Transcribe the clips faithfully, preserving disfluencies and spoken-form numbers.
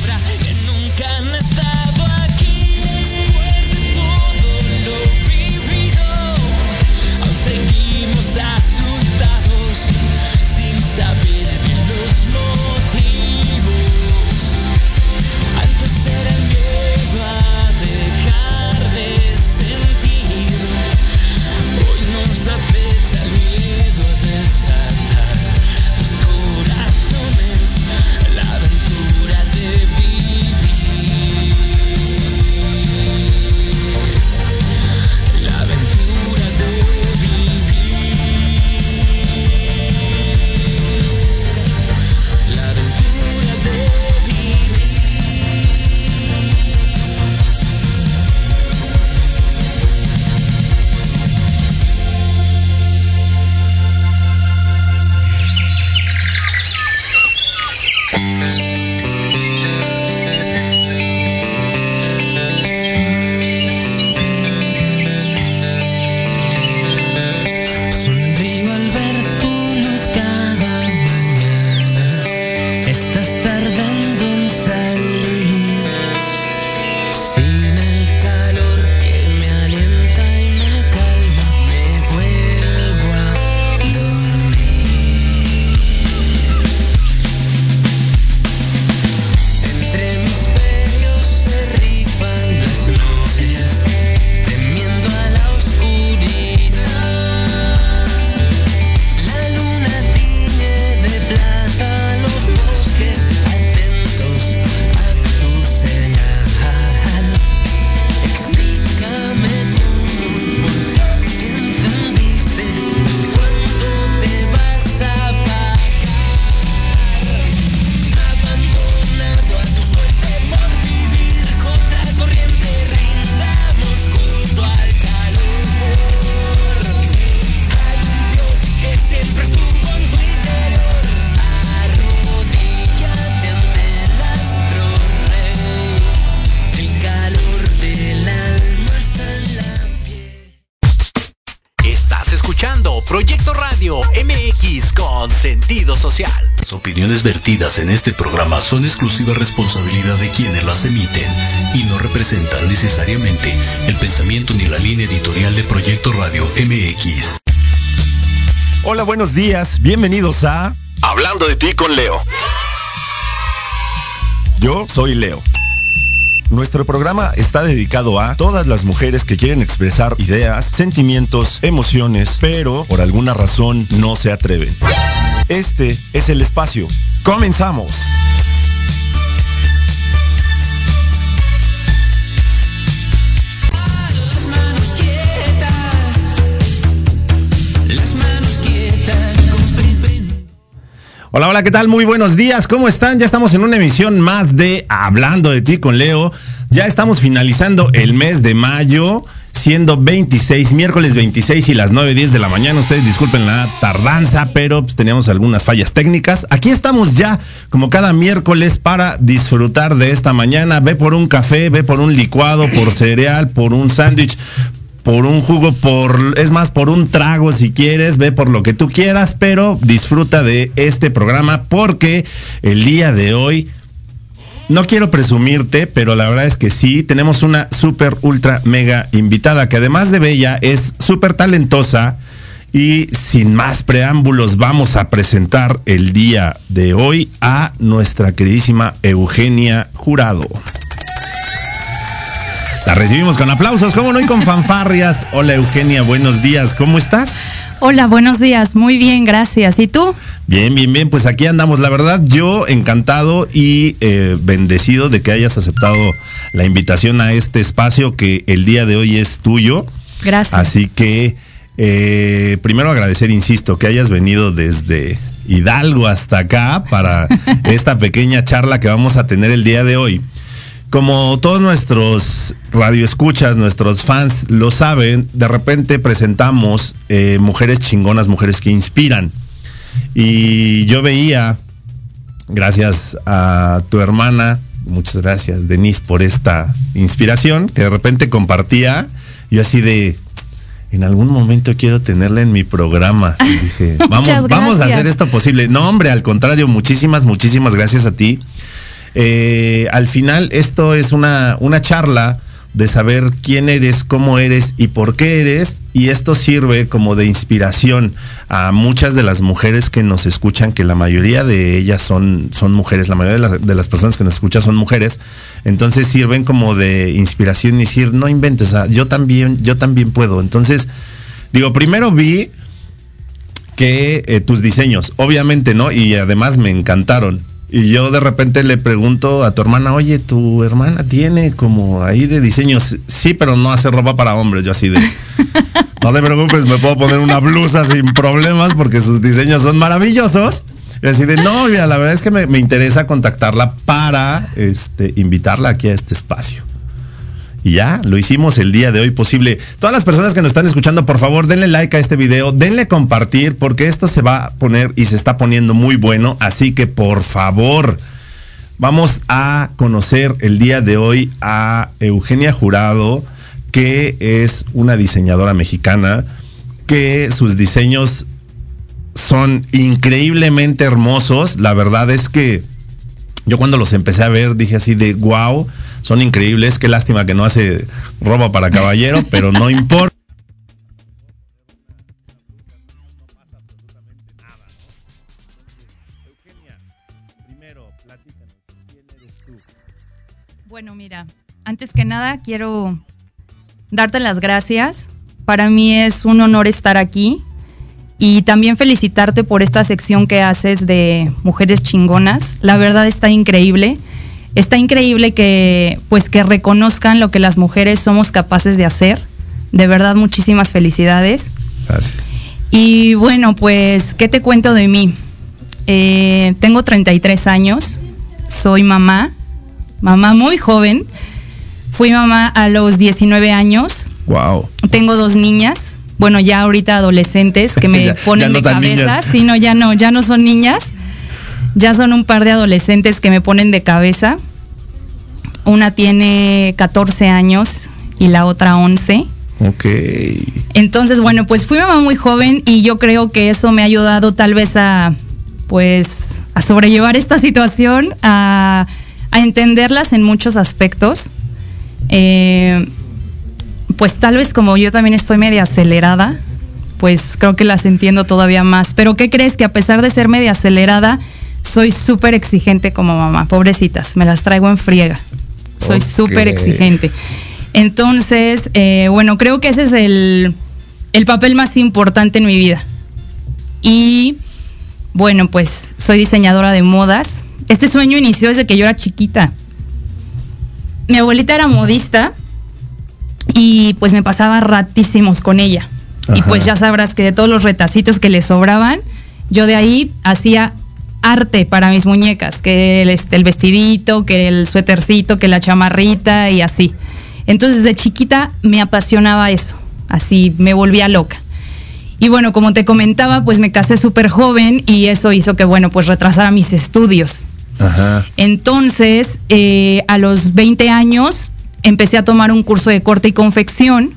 obra que nunca han estado aquí. Después de todo lo vivido, aún seguimos asustados sin saber de los motivos. Antes era el miedo a dejar de sentir, hoy nos afecta el miedo a desatar los corazones, la aventura de vivir, la aventura de vivir, la aventura de Sonrío al ver tu luz cada mañana. Estás tardando en salir. Sin el calor que me alienta y me calma, me vuelvo a dormir. Entre mis ferios se rifan las noches, temiendo a la oscuridad. La luna tiñe de plata los bosques, atentos a tu señal. Explícame tú por qué entendiste cuánto te vas a pagar. Abandonado a tu suerte por vivir contra corriente, rindamos junto al calor. Hay un Dios que siempre estuvo en tu interior. Arrodíllate ante el astro rey. El calor del alma está en la piel. Estás escuchando Proyecto Radio M X con sentido social. Las opiniones vertidas en este programa son exclusiva responsabilidad de quienes las emiten y no representan necesariamente el pensamiento ni la línea editorial de Proyecto Radio M X. Hola, buenos días, bienvenidos a Hablando de ti con Leo. Yo soy Leo. Nuestro programa está dedicado a todas las mujeres que quieren expresar ideas, sentimientos, emociones, pero por alguna razón no se atreven. Este es el espacio. ¡Comenzamos! Las manos quietas. Las manos quietas. Hola, hola, ¿qué tal? Muy buenos días, ¿cómo están? Ya estamos en una emisión más de Hablando de ti con Leo. Ya estamos finalizando el mes de mayo, siendo veintiséis, miércoles veintiséis y las nueve diez de la mañana. Ustedes disculpen la tardanza, pero pues teníamos algunas fallas técnicas. Aquí estamos ya, como cada miércoles, para disfrutar de esta mañana. Ve por un café, ve por un licuado, por cereal, por un sándwich, por un jugo, por es más, por un trago si quieres, ve por lo que tú quieras, pero disfruta de este programa porque el día de hoy, no quiero presumirte, pero la verdad es que sí, tenemos una súper, ultra, mega invitada que además de bella es súper talentosa y sin más preámbulos vamos a presentar el día de hoy a nuestra queridísima Eugenia Jurado. La recibimos con aplausos, cómo no, y con fanfarrias. Hola Eugenia, buenos días, ¿cómo estás? Hola, buenos días, muy bien, gracias. ¿Y tú? Bien, bien, bien, pues aquí andamos. La verdad, yo encantado y eh, bendecido de que hayas aceptado la invitación a este espacio que el día de hoy es tuyo. Gracias. Así que eh, primero agradecer, insisto, que hayas venido desde Hidalgo hasta acá para esta pequeña charla que vamos a tener el día de hoy. Como todos nuestros radioescuchas, nuestros fans lo saben, de repente presentamos eh, mujeres chingonas, mujeres que inspiran. Y yo veía, gracias a tu hermana, muchas gracias Denise por esta inspiración, que de repente compartía, yo así de, en algún momento quiero tenerla en mi programa. Y dije, vamos, vamos a hacer esto posible. No, hombre, al contrario, muchísimas, muchísimas gracias a ti. eh, al final esto es una, una charla de saber quién eres, cómo eres y por qué eres, y esto sirve como de inspiración a muchas de las mujeres que nos escuchan, que la mayoría de ellas son, son mujeres, la mayoría de las, de las personas que nos escuchan son mujeres, entonces sirven como de inspiración y decir, no inventes, yo también, yo también puedo. Entonces, digo, primero vi que eh, tus diseños, obviamente, ¿no? Y además me encantaron. Y yo de repente le pregunto a tu hermana, oye, tu hermana tiene como ahí de diseños. Sí, pero no hace ropa para hombres. Yo así de, no te preocupes, me puedo poner una blusa sin problemas porque sus diseños son maravillosos. Y así de, no, mira, la verdad es que me, me interesa contactarla para este, invitarla aquí a este espacio. Y ya, lo hicimos el día de hoy posible. Todas las personas que nos están escuchando, por favor, denle like a este video, denle compartir, porque esto se va a poner y se está poniendo muy bueno. Así que, por favor, vamos a conocer el día de hoy a Eugenia Jurado, que es una diseñadora mexicana, que sus diseños son increíblemente hermosos. La verdad es que yo cuando los empecé a ver dije así de wow, son increíbles, qué lástima que no hace ropa para caballero, pero no importa. No pasa absolutamente nada, ¿no? Eugenia, primero, platícanos, ¿quién eres tú? Bueno, mira, antes que nada quiero darte las gracias. Para mí es un honor estar aquí y también felicitarte por esta sección que haces de mujeres chingonas. La verdad está increíble. Está increíble que pues que reconozcan lo que las mujeres somos capaces de hacer. De verdad, muchísimas felicidades. Gracias. Y bueno, pues, ¿qué te cuento de mí? Eh, tengo treinta y tres años, soy mamá, mamá muy joven. Fui mamá a los diecinueve años. Wow. Tengo dos niñas. Bueno, ya ahorita adolescentes que me ya, ponen ya no de cabeza, sí, no, ya no, ya no son niñas, ya son un par de adolescentes que me ponen de cabeza. Una tiene catorce años y la otra once. Ok. Entonces, bueno, pues fui mamá muy joven y yo creo que eso me ha ayudado tal vez a, pues, a sobrellevar esta situación, a, a entenderlas en muchos aspectos. Eh... Pues tal vez como yo también estoy media acelerada, pues creo que las entiendo todavía más. Pero ¿qué crees? Que a pesar de ser media acelerada, soy súper exigente como mamá. Pobrecitas, me las traigo en friega. Soy okay. súper exigente. Entonces, eh, bueno, creo que ese es el, el papel más importante en mi vida. Y bueno, pues soy diseñadora de modas. Este sueño inició desde que yo era chiquita. Mi abuelita era modista. Y pues me pasaba ratísimos con ella. Ajá. Y pues ya sabrás que de todos los retacitos que le sobraban, yo de ahí hacía arte para mis muñecas, que el, el vestidito, que el suétercito, que la chamarrita y así. Entonces de chiquita me apasionaba eso, así me volvía loca. Y bueno, como te comentaba, pues me casé súper joven y eso hizo que, bueno, pues retrasara mis estudios. Ajá. Entonces, eh, a los veinte años empecé a tomar un curso de corte y confección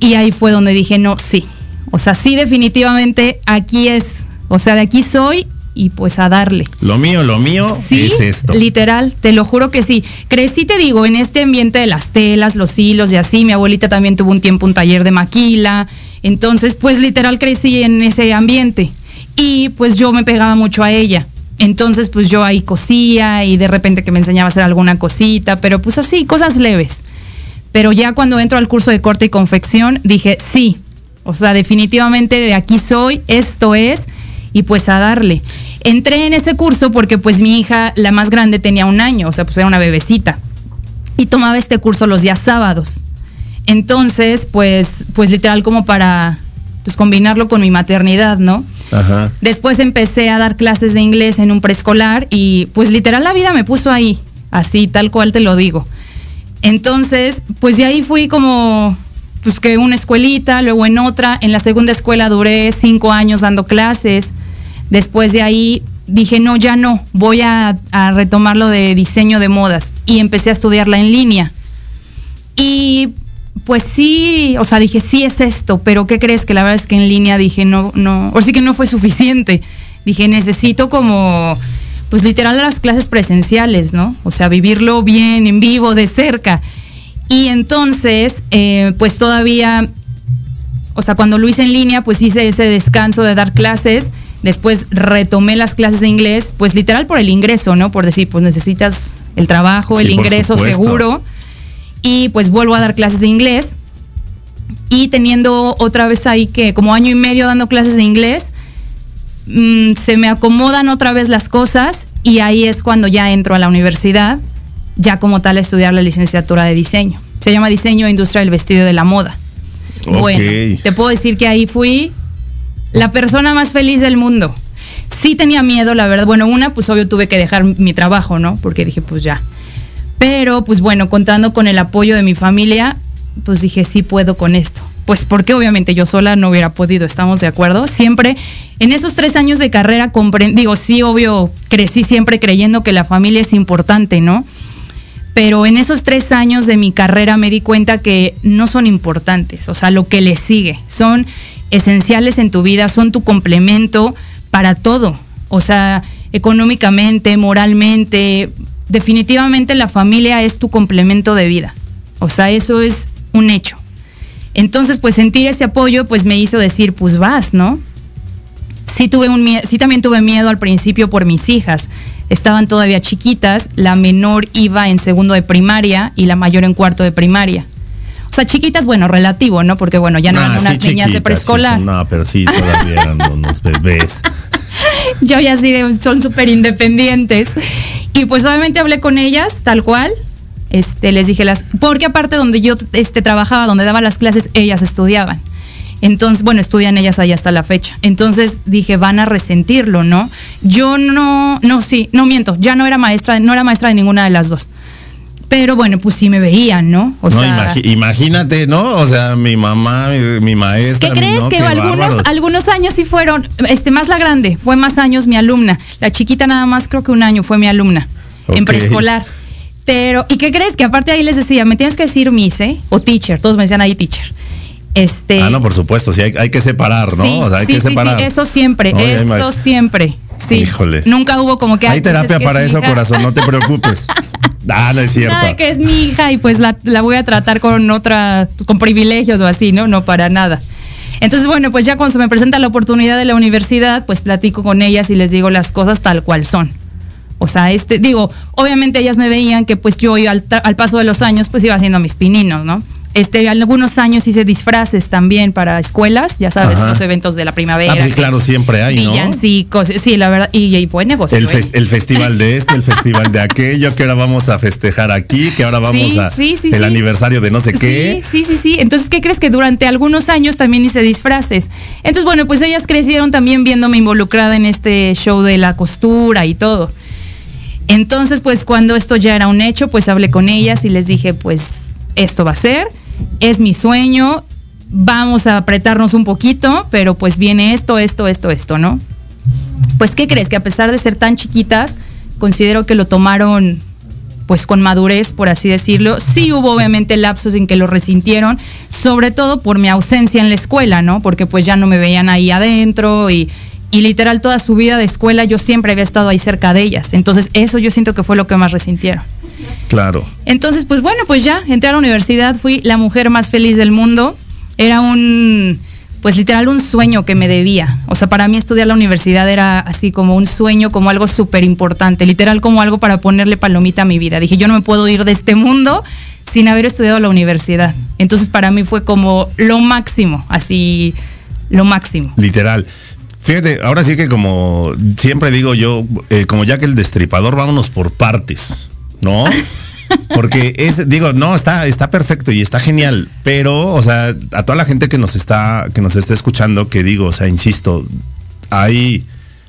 y ahí fue donde dije, no, sí, o sea, sí, definitivamente aquí es, o sea, de aquí soy y pues a darle. Lo mío, lo mío sí, es esto. Literal, te lo juro que sí. Crecí, te digo, en este ambiente de las telas, los hilos y así. Mi abuelita también tuvo un tiempo un taller de maquila, entonces pues literal crecí en ese ambiente y pues yo me pegaba mucho a ella. Entonces, pues yo ahí cosía y de repente que me enseñaba a hacer alguna cosita, pero pues así, cosas leves. Pero ya cuando entro al curso de corte y confección, dije, sí, o sea, definitivamente de aquí soy, esto es, y pues a darle. Entré en ese curso porque pues mi hija, la más grande, tenía un año, o sea, pues era una bebecita. Y tomaba este curso los días sábados. Entonces, pues, pues literal como para pues combinarlo con mi maternidad, ¿no? Ajá. Después empecé a dar clases de inglés en un preescolar y pues literal la vida me puso ahí, así tal cual te lo digo. Entonces, pues de ahí fui como, pues que una escuelita, luego en otra, en la segunda escuela duré cinco años dando clases. Después de ahí dije, no, ya no, voy a, a retomar lo de diseño de modas y empecé a estudiarla en línea. Y pues sí, o sea, dije, sí es esto, pero ¿qué crees? Que la verdad es que en línea dije, no, no, o sí que no fue suficiente. Dije, necesito como, pues literal las clases presenciales, ¿no? O sea, vivirlo bien, en vivo, de cerca. Y entonces, eh, pues todavía, o sea, cuando lo hice en línea, pues hice ese descanso de dar clases. Después retomé las clases de inglés, pues literal por el ingreso, ¿no? Por decir, pues necesitas el trabajo, sí, el ingreso seguro. Y pues vuelvo a dar clases de inglés. Y teniendo otra vez ahí que como año y medio dando clases de inglés, mmm, se me acomodan otra vez las cosas y ahí es cuando ya entro a la universidad, ya como tal a estudiar la licenciatura de diseño. Se llama Diseño e Industria del Vestido de la Moda. Okay. Bueno, te puedo decir que ahí fui la persona más feliz del mundo. Sí tenía miedo, la verdad. Bueno, una, pues obvio tuve que dejar mi trabajo, ¿no? Porque dije, pues ya. Pero, pues bueno, contando con el apoyo de mi familia, pues dije, sí puedo con esto. Pues porque obviamente yo sola no hubiera podido, ¿estamos de acuerdo? Siempre, en esos tres años de carrera, compre- digo, sí, obvio, crecí siempre creyendo que la familia es importante, ¿no? Pero en esos tres años de mi carrera me di cuenta que no son importantes. O sea, lo que les sigue son esenciales en tu vida, son tu complemento para todo, o sea, económicamente, moralmente, definitivamente la familia es tu complemento de vida, o sea, eso es un hecho. Entonces, pues sentir ese apoyo, pues me hizo decir, pues vas, ¿no? Sí tuve un miedo, sí también tuve miedo al principio por mis hijas, estaban todavía chiquitas, la menor iba en segundo de primaria y la mayor en cuarto de primaria. O sea, chiquitas, bueno, relativo, ¿no? Porque, bueno, ya no nah, eran unas sí, niñas chiquitas, de preescolar. Sí, no, pero sí, todavía eran unos bebés. Yo ya sí, son súper independientes. Y pues obviamente hablé con ellas, tal cual. Este, les dije las... Porque aparte donde yo este, trabajaba, donde daba las clases, ellas estudiaban. Entonces, bueno, estudian ellas ahí hasta la fecha. Entonces dije, van a resentirlo, ¿no? Yo no... No, sí, no miento. Ya no era maestra, no era maestra de ninguna de las dos. Pero bueno, pues sí me veían, ¿no? O no, sea, imagi- imagínate, ¿no? O sea, mi mamá, mi, mi maestra. ¿Qué crees? No, que algunos, algunos años sí fueron, este, más la grande, fue más años mi alumna. La chiquita nada más creo que un año fue mi alumna, okay, en preescolar. Pero, ¿y qué crees? Que aparte ahí les decía, me tienes que decir miss, ¿eh? O teacher, todos me decían ahí teacher. Este, ah, no, por supuesto, sí, hay, hay que separar, ¿no? Sí, o sea, hay sí, que separar. Sí, sí, eso siempre, no, eso hay... siempre. Sí. Híjole. Nunca hubo como que... Hay terapia que para es eso, corazón, no te preocupes. Ah, no es cierto. Nada de que es mi hija y pues la, la voy a tratar con otra, con privilegios o así, ¿no? No, para nada. Entonces, bueno, pues ya cuando se me presenta la oportunidad de la universidad, pues platico con ellas y les digo las cosas tal cual son. O sea, este, digo, obviamente ellas me veían que pues yo iba al, tra- al paso de los años, pues iba haciendo mis pininos, ¿no? Este, algunos años hice disfraces también para escuelas, ya sabes, ajá, los eventos de la primavera. Ah, pues claro, siempre hay, ¿no? Villancicos, sí, la verdad, y, y buen negocio. El, fe- ¿eh? el festival de este, el festival de aquello, que ahora vamos a festejar aquí, que ahora vamos sí, a sí, sí, el sí. aniversario de no sé qué. Sí, sí, sí, sí. Entonces, ¿qué crees? Que durante algunos años también hice disfraces. Entonces, bueno, pues ellas crecieron también viéndome involucrada en este show de la costura y todo. Entonces, pues cuando esto ya era un hecho, pues hablé con ellas y les dije, pues esto va a ser, es mi sueño, vamos a apretarnos un poquito, pero pues viene esto, esto, esto, esto, ¿no? Pues, ¿qué crees? Que a pesar de ser tan chiquitas, considero que lo tomaron, pues, con madurez, por así decirlo. Sí hubo, obviamente, lapsos en que lo resintieron, sobre todo por mi ausencia en la escuela, ¿no? Porque, pues, ya no me veían ahí adentro y, y literal, toda su vida de escuela yo siempre había estado ahí cerca de ellas. Entonces, eso yo siento que fue lo que más resintieron. Claro. Entonces, pues bueno, pues ya entré a la universidad, fui la mujer más feliz del mundo. Era un, pues literal un sueño que me debía. O sea, para mí estudiar la universidad era así como un sueño, como algo súper importante, literal como algo para ponerle palomita a mi vida. Dije, yo no me puedo ir de este mundo sin haber estudiado la universidad. Entonces, para mí fue como lo máximo, así, lo máximo. Literal. Fíjate, ahora sí que como siempre digo yo, eh, como Jack el Destripador, vámonos por partes. No, porque es, digo, no, está, está perfecto y está genial, pero, o sea, a toda la gente que nos está, que nos está escuchando, que digo, o sea, insisto, hay,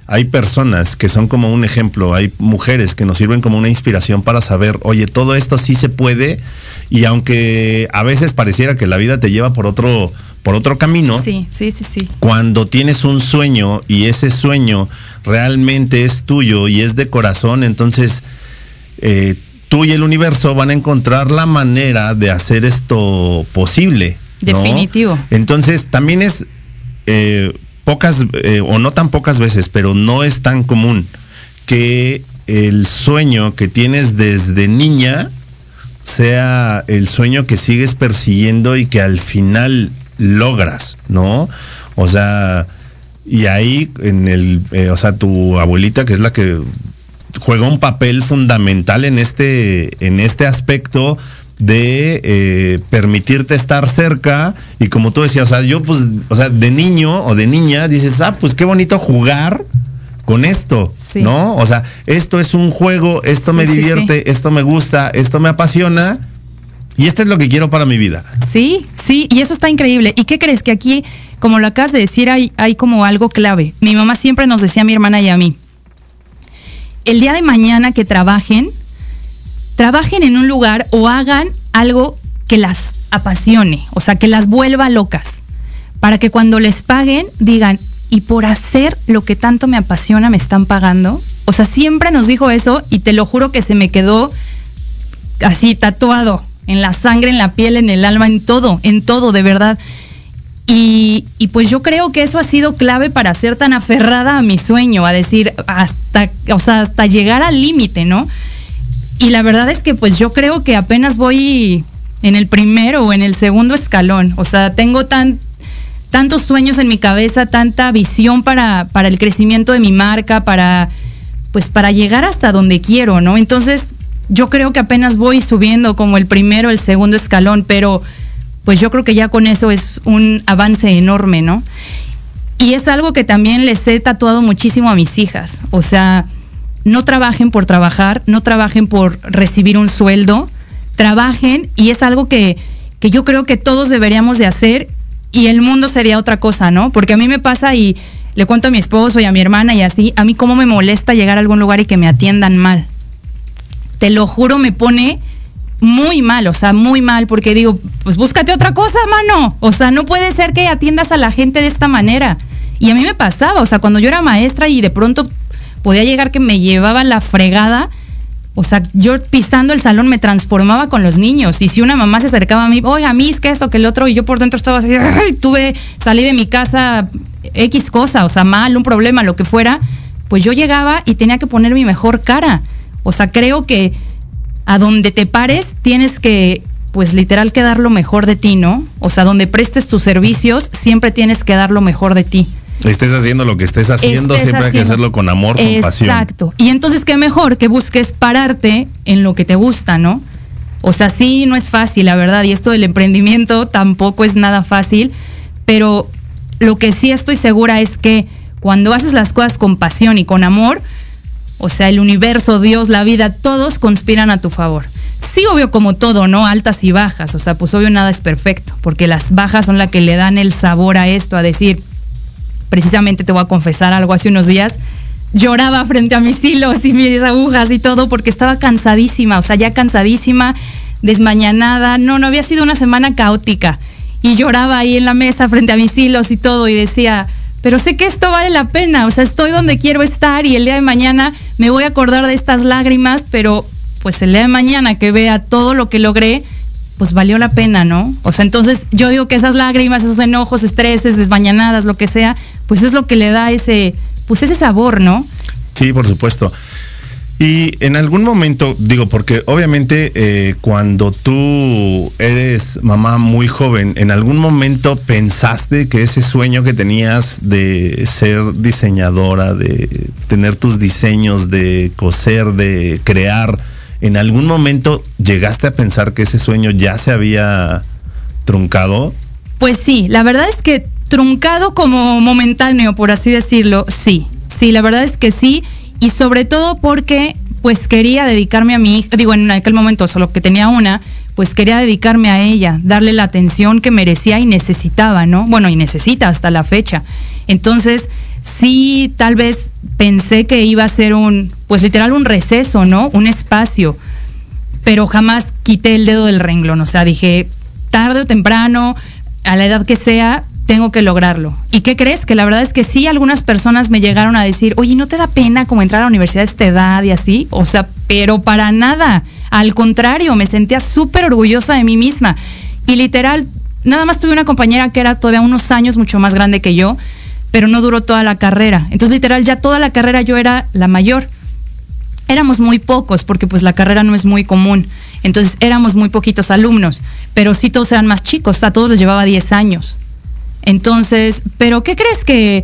hay personas que son como un ejemplo, hay mujeres que nos sirven como una inspiración para saber, oye, todo esto sí se puede, y aunque a veces pareciera que la vida te lleva por otro, por otro camino. Sí, sí, sí, sí. Cuando tienes un sueño y ese sueño realmente es tuyo y es de corazón, entonces Eh, tú y el universo van a encontrar la manera de hacer esto posible, ¿no? Definitivo. Entonces también es eh, pocas eh, o no tan pocas veces, pero no es tan común que el sueño que tienes desde niña sea el sueño que sigues persiguiendo y que al final logras, ¿no? O sea, y ahí en el, eh, o sea, tu abuelita, que es la que juega un papel fundamental en este, en este aspecto de eh, permitirte estar cerca, y como tú decías, o sea, yo pues, o sea, de niño o de niña dices, ah, pues qué bonito jugar con esto, sí, ¿no? O sea, esto es un juego, esto sí, me divierte, sí, sí. esto me gusta, esto me apasiona, y esto es lo que quiero para mi vida. Sí, sí, y eso está increíble. ¿Y qué crees? Que aquí, como lo acabas de decir, hay, hay como algo clave. Mi mamá siempre nos decía a mi hermana y a mí, el día de mañana que trabajen, trabajen en un lugar o hagan algo que las apasione, o sea, que las vuelva locas, para que cuando les paguen digan, y por hacer lo que tanto me apasiona me están pagando. O sea, siempre nos dijo eso, y te lo juro que se me quedó así tatuado en la sangre, en la piel, en el alma, en todo, en todo, de verdad. Y, y pues yo creo que eso ha sido clave para ser tan aferrada a mi sueño, a decir, hasta, o sea, hasta llegar al límite, ¿no? Y la verdad es que pues yo creo que apenas voy en el primero o en el segundo escalón. O sea, tengo tan, tantos sueños en mi cabeza, tanta visión para, para el crecimiento de mi marca, para, pues, para llegar hasta donde quiero, ¿no? Entonces, yo creo que apenas voy subiendo como el primero, el segundo escalón, pero pues yo creo que ya con eso es un avance enorme, ¿no? Y es algo que también les he tatuado muchísimo a mis hijas. O sea, no trabajen por trabajar, no trabajen por recibir un sueldo, trabajen, y es algo que, que yo creo que todos deberíamos de hacer, y el mundo sería otra cosa, ¿no? Porque a mí me pasa, y le cuento a mi esposo y a mi hermana y así, a mí cómo me molesta llegar a algún lugar y que me atiendan mal. Te lo juro, me pone muy mal, o sea, muy mal, porque digo, pues búscate otra cosa, mano. O sea, no puede ser que atiendas a la gente de esta manera. Y a mí me pasaba, o sea, cuando yo era maestra y de pronto podía llegar que me llevaba la fregada, o sea, yo pisando el salón me transformaba con los niños, y si una mamá se acercaba a mí, oiga, mis, que esto, que el otro, y yo por dentro estaba así, ay, tuve, salí de mi casa, X cosa, o sea, mal, un problema, lo que fuera, pues yo llegaba y tenía que poner mi mejor cara. O sea, creo que a donde te pares tienes que, pues literal, que dar lo mejor de ti, ¿no? O sea, donde prestes tus servicios siempre tienes que dar lo mejor de ti. Estés haciendo lo que estés haciendo, estés siempre haciendo. Hay que hacerlo con amor, con Exacto. pasión. Exacto. Y entonces, qué mejor que busques pararte en lo que te gusta, ¿no? O sea, sí, no es fácil, la verdad. Y esto del emprendimiento tampoco es nada fácil. Pero lo que sí estoy segura es que cuando haces las cosas con pasión y con amor, o sea, el universo, Dios, la vida, todos conspiran a tu favor. Sí, obvio, como todo, ¿no? Altas y bajas. O sea, pues obvio nada es perfecto, porque las bajas son las que le dan el sabor a esto, a decir... Precisamente te voy a confesar algo, hace unos días lloraba frente a mis hilos y mis agujas y todo, porque estaba cansadísima, o sea, ya cansadísima, desmañanada, no, no había sido una semana caótica, y lloraba ahí en la mesa frente a mis hilos y todo, y decía, pero sé que esto vale la pena, o sea, estoy donde quiero estar, y el día de mañana me voy a acordar de estas lágrimas, pero pues el día de mañana que vea todo lo que logré, pues valió la pena, ¿no? O sea, entonces yo digo que esas lágrimas, esos enojos, estreses, desmañanadas, lo que sea, pues es lo que le da ese, pues ese sabor, ¿no? Sí, por supuesto. Y en algún momento, digo, porque obviamente eh, cuando tú eres mamá muy joven, ¿en algún momento pensaste que ese sueño que tenías de ser diseñadora, de tener tus diseños, de coser, de crear, ¿en algún momento llegaste a pensar que ese sueño ya se había truncado? Pues sí, la verdad es que truncado como momentáneo, por así decirlo, sí. Sí, la verdad es que sí, y sobre todo porque pues quería dedicarme a mi hija, digo, en aquel momento solo que tenía una, pues quería dedicarme a ella, darle la atención que merecía y necesitaba, ¿no? Bueno, y necesita hasta la fecha. Entonces, sí, tal vez pensé que iba a ser un, pues literal un receso, ¿no? Un espacio, pero jamás quité el dedo del renglón, o sea, dije, tarde o temprano, a la edad que sea, tengo que lograrlo. ¿Y qué crees? Que la verdad es que sí, algunas personas me llegaron a decir, oye, ¿no te da pena como entrar a la universidad a esta edad y así? O sea, pero para nada, al contrario, me sentía súper orgullosa de mí misma, y literal, nada más tuve una compañera que era todavía unos años mucho más grande que yo, pero no duró toda la carrera. Entonces, literal, ya toda la carrera yo era la mayor. éramos muy pocos, porque pues la carrera no es muy común. Entonces éramos muy poquitos alumnos, pero sí todos eran más chicos, a todos les llevaba diez años. Entonces, pero ¿qué crees que?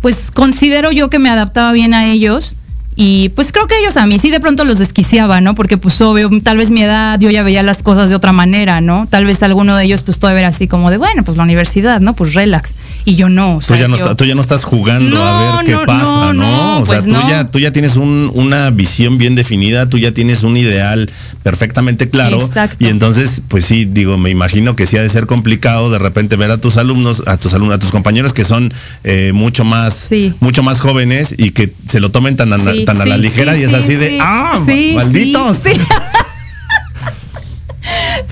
Pues considero yo que me adaptaba bien a ellos, y pues creo que ellos a mí sí de pronto los desquiciaba, ¿no? Porque pues obvio, tal vez mi edad, yo ya veía las cosas de otra manera, ¿no? Tal vez alguno de ellos pues todavía era así como de, bueno, pues la universidad, ¿no? Pues relax. Y yo no, o sea, tú ya no, yo... está, tú ya no estás jugando no, a ver qué no, pasa, ¿no? no, no o pues sea, tú, no. Ya, tú ya tienes un, una visión bien definida, tú ya tienes un ideal perfectamente claro. Exacto. Y entonces, pues sí, digo, me imagino que sí ha de ser complicado de repente ver a tus alumnos, a tus alumnos, a tus compañeros que son eh, mucho más, sí. mucho más jóvenes y que se lo tomen tan, sí, a, tan sí, a la ligera sí, y es sí, así sí, de, ah, sí, malditos. Sí, sí.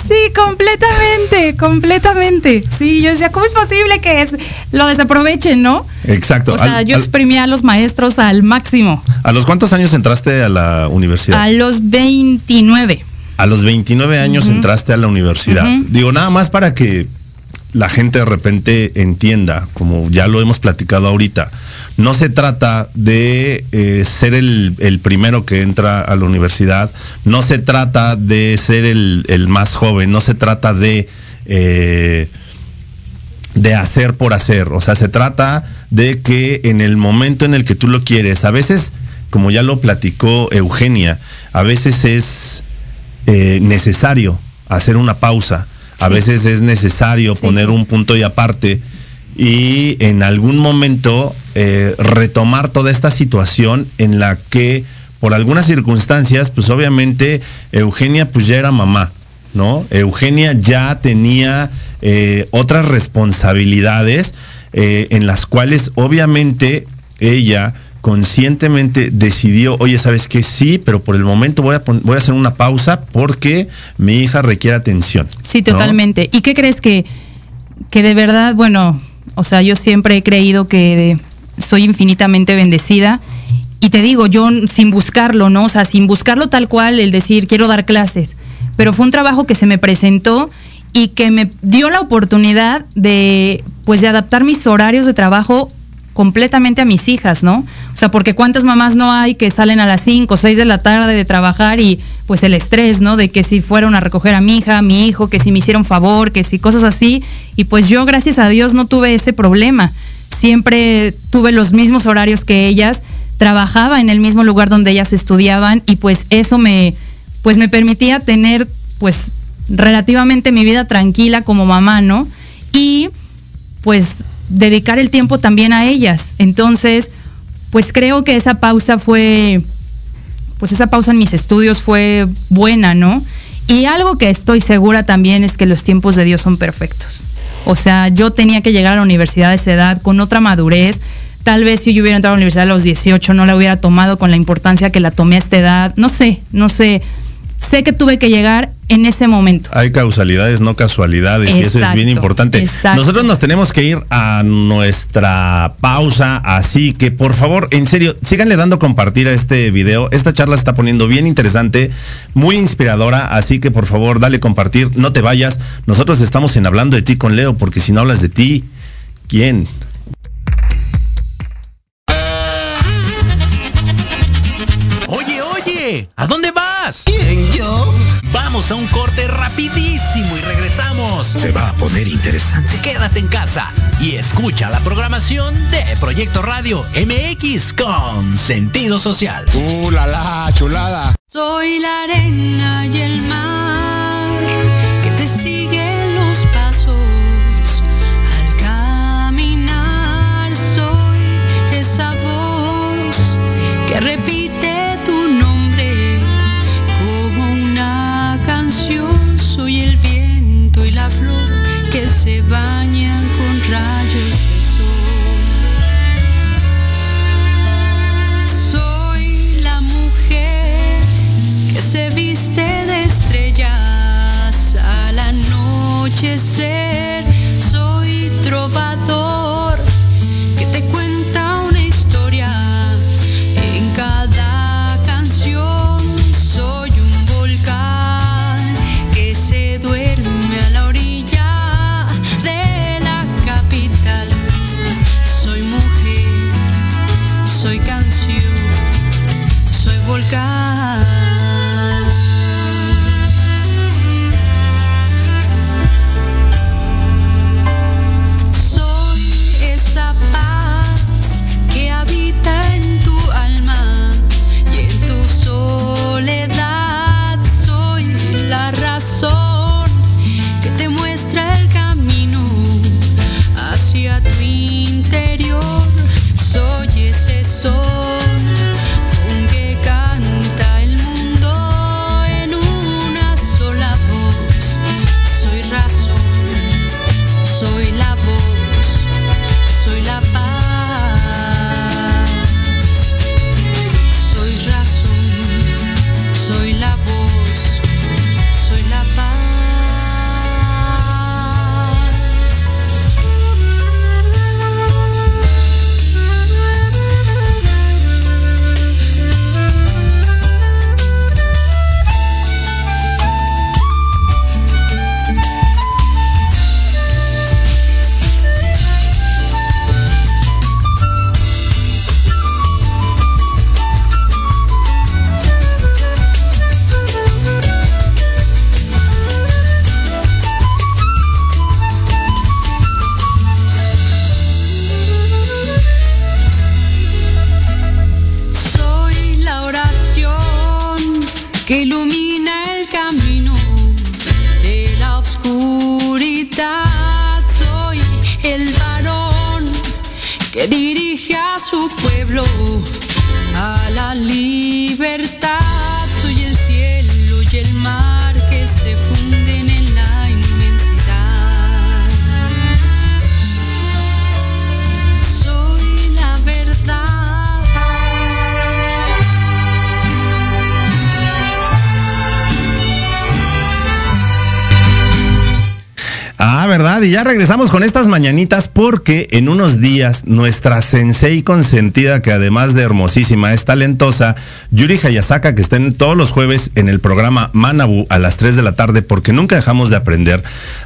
Sí, completamente, completamente. Sí, yo decía, ¿cómo es posible que es, lo desaprovechen, no? Exacto. O sea, al, yo exprimía al, a los maestros al máximo. ¿A los cuántos años entraste a la universidad? A los veintinueve. A los veintinueve años uh-huh. entraste a la universidad. Uh-huh. Digo, nada más para que la gente de repente entienda, como ya lo hemos platicado ahorita, no se trata de eh, ser el, el primero que entra a la universidad, no se trata de ser el, el más joven, no se trata de, eh, de hacer por hacer, o sea, se trata de que en el momento en el que tú lo quieres, a veces, como ya lo platicó Eugenia, a veces es eh, necesario hacer una pausa. A sí. veces es necesario sí, poner sí. un punto y aparte y en algún momento eh, retomar toda esta situación en la que por algunas circunstancias, pues obviamente Eugenia pues ya era mamá, ¿no? Eugenia ya tenía eh, otras responsabilidades eh, en las cuales obviamente ella conscientemente decidió, oye, ¿sabes qué? Sí, pero por el momento voy a pon- voy a hacer una pausa porque mi hija requiere atención. Sí, totalmente. ¿No? ¿Y qué crees que, que de verdad, bueno, o sea, yo siempre he creído que soy infinitamente bendecida y te digo, yo sin buscarlo, ¿no? O sea, sin buscarlo tal cual, el decir, quiero dar clases, pero fue un trabajo que se me presentó y que me dio la oportunidad de, pues, de adaptar mis horarios de trabajo completamente a mis hijas, ¿no? O sea, porque cuántas mamás no hay que salen a las cinco o seis de la tarde de trabajar y pues el estrés, ¿no? De que si fueron a recoger a mi hija, a mi hijo, que si me hicieron favor, que si cosas así. Y pues yo, gracias a Dios, no tuve ese problema. Siempre tuve los mismos horarios que ellas, trabajaba en el mismo lugar donde ellas estudiaban y pues eso me, pues me permitía tener pues relativamente mi vida tranquila como mamá, ¿no? Y pues dedicar el tiempo también a ellas. Entonces, pues creo que esa pausa fue, pues esa pausa en mis estudios fue buena, ¿no? Y algo que estoy segura también es que los tiempos de Dios son perfectos. O sea, yo tenía que llegar a la universidad a esa edad con otra madurez. Tal vez si yo hubiera entrado a la universidad a los dieciocho no la hubiera tomado con la importancia que la tomé a esta edad. No sé, no sé. Sé que tuve que llegar en ese momento. Hay causalidades, no casualidades, exacto, y eso es bien importante. Exacto. Nosotros nos tenemos que ir a nuestra pausa, así que por favor, en serio, síganle dando compartir a este video. Esta charla se está poniendo bien interesante, muy inspiradora, así que por favor, dale compartir, no te vayas. Nosotros estamos en Hablando de Ti con Leo, porque si no hablas de ti, ¿quién? Oye, oye, ¿a dónde vas? ¿Quién, yo? Vamos a un corte rapidísimo y regresamos. Se va a poner interesante. Quédate en casa y escucha la programación de Proyecto Radio M X con sentido social. ¡Uh, la, la, chulada! Soy la arena y el mar que te siguen los pasos. Al caminar soy esa voz que repite. Que se bañan con rayos de sol. Soy la mujer que se viste de estrellas al anochecer. Soy trovador que te cuenta una historia en cada canción. Soy un volcán que se duerme a la orilla. Volcán. que ilumina el camino de la oscuridad. Soy el varón que dirige a su pueblo a la libertad. Soy el cielo y el mar que se funden en la inmensidad. Soy la verdad. Ah, ¿verdad? Y ya regresamos con estas mañanitas porque en unos días nuestra sensei consentida, que además de hermosísima es talentosa, Yuri Hayasaka, que está en todos los jueves en el programa Manabu a las tres de la tarde, porque nunca dejamos de aprender,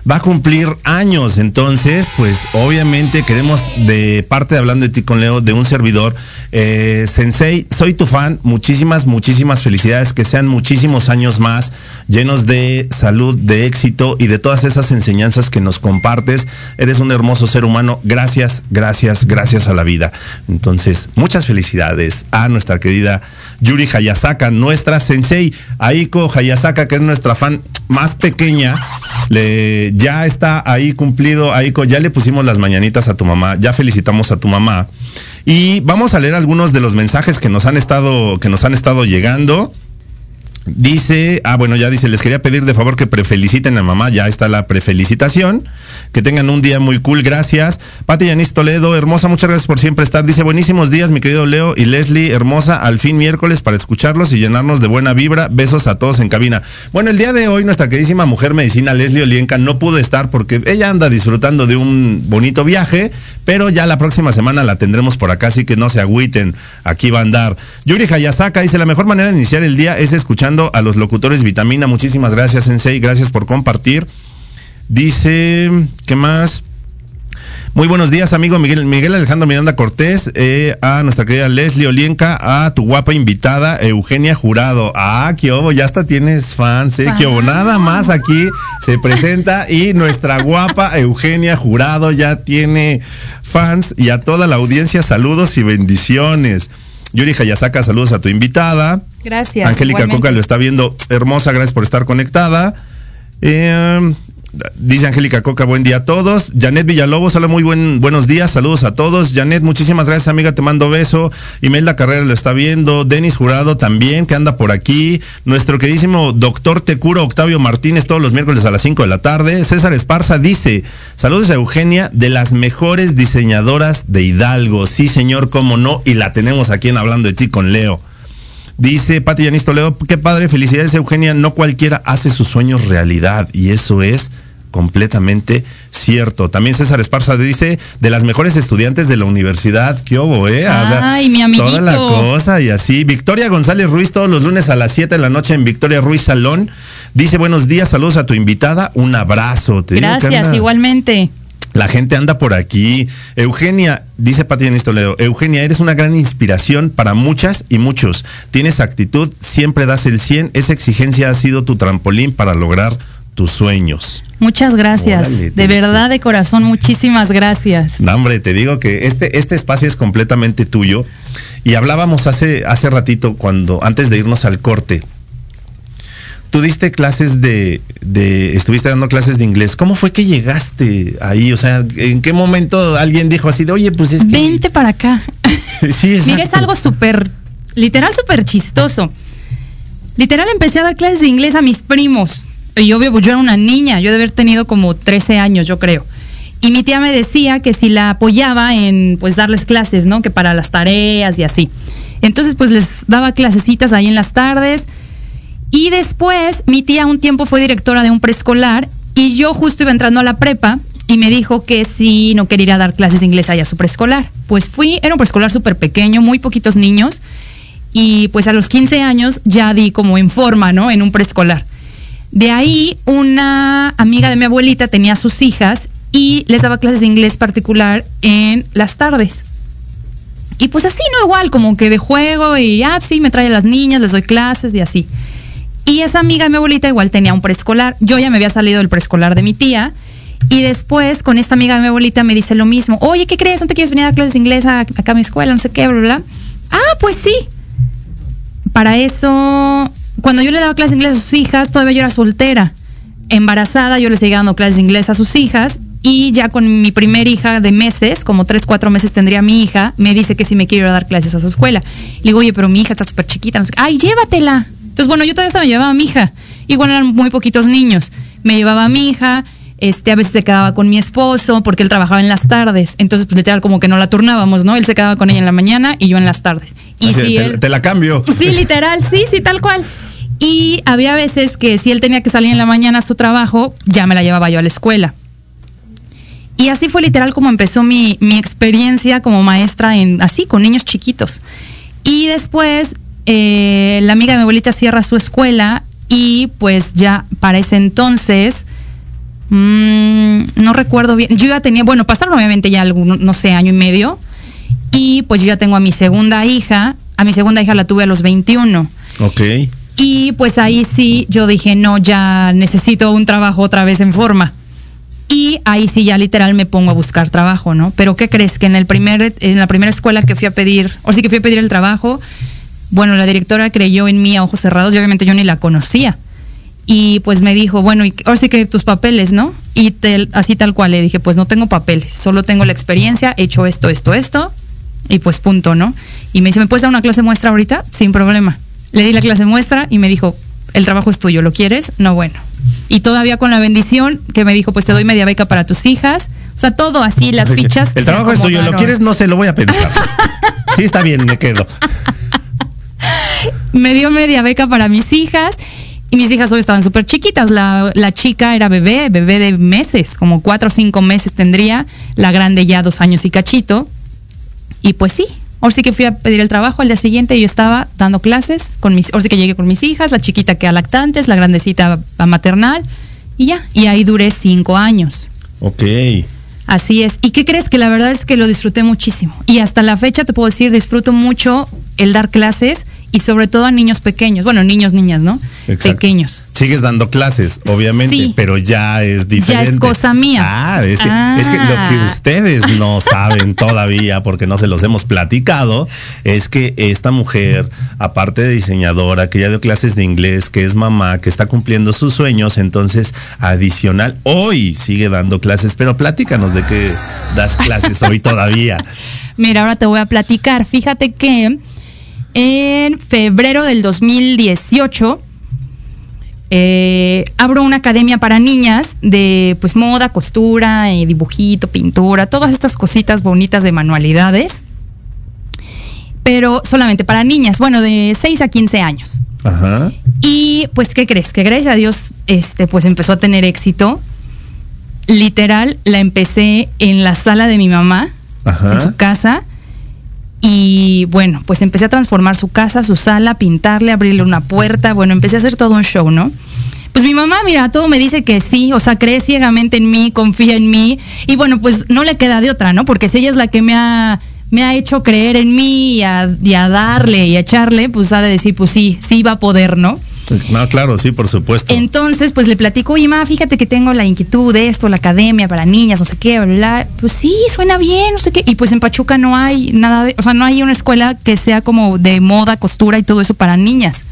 va a cumplir años. Entonces, pues obviamente queremos, de parte de Hablando de Ti con Leo, de un servidor, eh, sensei, soy tu fan, muchísimas, muchísimas felicidades, que sean muchísimos años más, llenos de salud, de éxito y de todas esas enseñanzas que nos compartes. Eres un hermoso ser humano. Gracias, gracias, gracias a la vida. Entonces, muchas felicidades a nuestra querida Yuri Hayasaka, nuestra sensei. Aiko Hayasaka, que es nuestra fan más pequeña, le, ya está ahí cumplido. Aiko, ya le pusimos las mañanitas a tu mamá, ya felicitamos a tu mamá. Y vamos a leer algunos de los mensajes que nos han estado, que nos han estado llegando. Dice, ah bueno, ya dice, les quería pedir de favor que prefeliciten a mamá, ya está la prefelicitación, que tengan un día muy cool, gracias. Pati Yanis Toledo, hermosa, muchas gracias por siempre estar, dice, buenísimos días mi querido Leo y Leslie, hermosa, al fin miércoles para escucharlos y llenarnos de buena vibra, besos a todos en cabina. Bueno, el día de hoy nuestra queridísima mujer medicina Leslie Olienka no pudo estar porque ella anda disfrutando de un bonito viaje, pero ya la próxima semana la tendremos por acá, así que no se agüiten, aquí va a andar. Yuri Hayasaka dice, la mejor manera de iniciar el día es escuchando a los locutores Vitamina, muchísimas gracias sensei, gracias por compartir. Dice, ¿qué más? Muy buenos días amigo Miguel, Miguel Alejandro Miranda Cortés, eh, a nuestra querida Leslie Olienka, a tu guapa invitada Eugenia Jurado. Ah, qué obo, ya hasta tienes fans, eh, qué obo, nada más aquí se presenta y nuestra guapa Eugenia Jurado ya tiene fans. Y a toda la audiencia saludos y bendiciones. Yuri Hayasaka, saludos a tu invitada. Gracias. Angélica Coca lo está viendo, hermosa, gracias por estar conectada. Eh, dice Angélica Coca, buen día a todos. Janet Villalobos, hola, muy buen, buenos días, saludos a todos. Janet, muchísimas gracias amiga, te mando beso. Imelda Carrera lo está viendo, Denise Jurado también, que anda por aquí. Nuestro queridísimo doctor Tecuro Octavio Martínez, todos los miércoles a las cinco de la tarde. César Esparza dice, saludos a Eugenia, de las mejores diseñadoras de Hidalgo. Sí señor, cómo no, y la tenemos aquí en Hablando de Ti con Leo. Dice Pati Yanis Toledo, qué padre, felicidades Eugenia, no cualquiera hace sus sueños realidad y eso es completamente cierto. También César Esparza dice, de las mejores estudiantes de la universidad, qué obo, eh, o sea, ay, mi amiguito, toda la cosa y así. Victoria González Ruiz, todos los lunes a las siete de la noche en Victoria Ruiz Salón, dice, buenos días, saludos a tu invitada, un abrazo. Te Gracias, digo, Carla, igualmente. La gente anda por aquí. Eugenia, dice Pati Yanis Toledo, Eugenia, eres una gran inspiración para muchas y muchos. Tienes actitud, siempre das el cien. Esa exigencia ha sido tu trampolín para lograr tus sueños. Muchas gracias. Órale, de verdad, de corazón, muchísimas gracias. No, hombre, te digo que este, este espacio es completamente tuyo. Y hablábamos hace, hace ratito, cuando, antes de irnos al corte, tú diste clases de, de, estuviste dando clases de inglés. ¿Cómo fue que llegaste ahí? O sea, ¿en qué momento alguien dijo así de, oye, pues es que... Vente para acá. Sí, exacto. Mira, es algo súper, literal, súper chistoso. Literal, empecé a dar clases de inglés a mis primos. Y obvio, yo era una niña, yo de haber tenido como trece años, yo creo. Y mi tía me decía que si la apoyaba en, pues, darles clases, ¿no? Que para las tareas y así. Entonces, pues, les daba clasecitas ahí en las tardes. Y después, mi tía un tiempo fue directora de un preescolar y yo justo iba entrando a la prepa y me dijo que sí, no quería ir a dar clases de inglés allá a su preescolar. Pues fui, era un preescolar súper pequeño, muy poquitos niños, y pues a los quince años ya di como en forma, ¿no? En un preescolar. De ahí, una amiga de mi abuelita tenía sus hijas y les daba clases de inglés particular en las tardes. Y pues así, ¿no? Igual, como que de juego y, ah, sí, me trae a las niñas, les doy clases y así. Y esa amiga de mi abuelita igual tenía un preescolar. Yo ya me había salido del preescolar de mi tía. Y después, con esta amiga de mi abuelita, me dice lo mismo. Oye, ¿qué crees? ¿No te quieres venir a dar clases de inglés a, acá a mi escuela? No sé qué, bla, bla. Ah, pues sí. Para eso, cuando yo le daba clases de inglés a sus hijas, todavía yo era soltera, embarazada, yo les seguía dando clases de inglés a sus hijas, y ya con mi primer hija de meses, como tres, cuatro meses tendría mi hija, me dice que si me quiero ir a dar clases a su escuela. Le digo, oye, pero mi hija está súper chiquita, no sé qué. Ay, llévatela. Entonces, bueno, yo todavía se me llevaba a mi hija. Igual eran muy poquitos niños. Me llevaba a mi hija, este, a veces se quedaba con mi esposo, porque él trabajaba en las tardes. Entonces, pues literal, como que no la turnábamos, ¿no? Él se quedaba con ella en la mañana y yo en las tardes. Y así si te, él... te la cambio. Sí, literal, sí, sí, tal cual. Y había veces que si él tenía que salir en la mañana a su trabajo, ya me la llevaba yo a la escuela. Y así fue literal como empezó mi, mi experiencia como maestra, en así, con niños chiquitos. Y después, eh, la amiga de mi abuelita cierra su escuela y pues ya para ese entonces, mmm, no recuerdo bien, yo ya tenía, bueno, pasaron obviamente ya algún, no sé, año y medio, y pues yo ya tengo a mi segunda hija, a mi segunda hija la tuve a los veintiuno. Ok. Y pues ahí sí yo dije, no, ya necesito un trabajo otra vez en forma. Y ahí sí ya literal me pongo a buscar trabajo, ¿no? Pero ¿qué crees? Que en el primer, en la primera escuela que fui a pedir, o sí que fui a pedir el trabajo, bueno, la directora creyó en mí a ojos cerrados, y obviamente yo ni la conocía. Y pues me dijo, bueno, y ahora sí que tus papeles, ¿no? Y te, así tal cual le dije, pues no tengo papeles, solo tengo la experiencia, he hecho esto, esto, esto, y pues punto, ¿no? Y me dice, ¿me puedes dar una clase muestra ahorita? Sin problema. Le di la clase muestra y me dijo, el trabajo es tuyo, ¿lo quieres? No, bueno. Y todavía con la bendición que me dijo, pues te doy media beca para tus hijas. O sea, todo así, las fichas. El trabajo es tuyo, ¿lo quieres? No sé, lo voy a pensar. Sí, está bien, me quedo. Me dio media beca para mis hijas. Y mis hijas hoy estaban súper chiquitas. La, la chica era bebé, bebé de meses. Como cuatro o cinco meses tendría. La grande ya dos años y cachito. Y pues sí. Ahora sí que fui a pedir el trabajo, al día siguiente yo estaba dando clases, con mis, ahora sí que llegué con mis hijas, la chiquita que a lactantes, la grandecita a maternal, y ya, y ahí duré cinco años. Ok. Así es, ¿y qué crees? Que la verdad es que lo disfruté muchísimo, y hasta la fecha te puedo decir, disfruto mucho el dar clases, y sobre todo a niños pequeños, bueno, niños, niñas, ¿no? Exacto. Pequeños. Sigues dando clases, obviamente, sí, pero ya es diferente. Ya es cosa mía. Ah, es que, ah. es que lo que ustedes no saben todavía, porque no se los hemos platicado, es que esta mujer, aparte de diseñadora, que ya dio clases de inglés, que es mamá, que está cumpliendo sus sueños, entonces, adicional, hoy sigue dando clases, pero platícanos de qué das clases hoy todavía. Mira, ahora te voy a platicar. Fíjate que en febrero del dos mil dieciocho eh, abro una academia para niñas de pues moda, costura, eh, dibujito, pintura, todas estas cositas bonitas de manualidades, pero solamente para niñas, bueno, de seis a quince años. Ajá. Y pues, ¿qué crees? Que gracias a Dios este, pues empezó a tener éxito. Literal, la empecé en la sala de mi mamá. Ajá. En su casa. Y bueno, pues empecé a transformar su casa, su sala, pintarle, abrirle una puerta. Bueno, empecé a hacer todo un show, ¿no? Pues mi mamá, mira, todo me dice que sí. O sea, cree ciegamente en mí, confía en mí. Y bueno, pues no le queda de otra, ¿no? Porque si ella es la que me ha, me ha hecho creer en mí y a, y a darle y a echarle, pues ha de decir, pues sí, sí va a poder, ¿no? No, claro, sí, por supuesto. Entonces, pues le platico, oye, ma, fíjate que tengo la inquietud de esto, la academia para niñas, no sé qué, bla, bla, pues sí, suena bien, no sé qué. Y pues en Pachuca no hay nada, de, o sea, no hay una escuela que sea como de moda, costura y todo eso para niñas.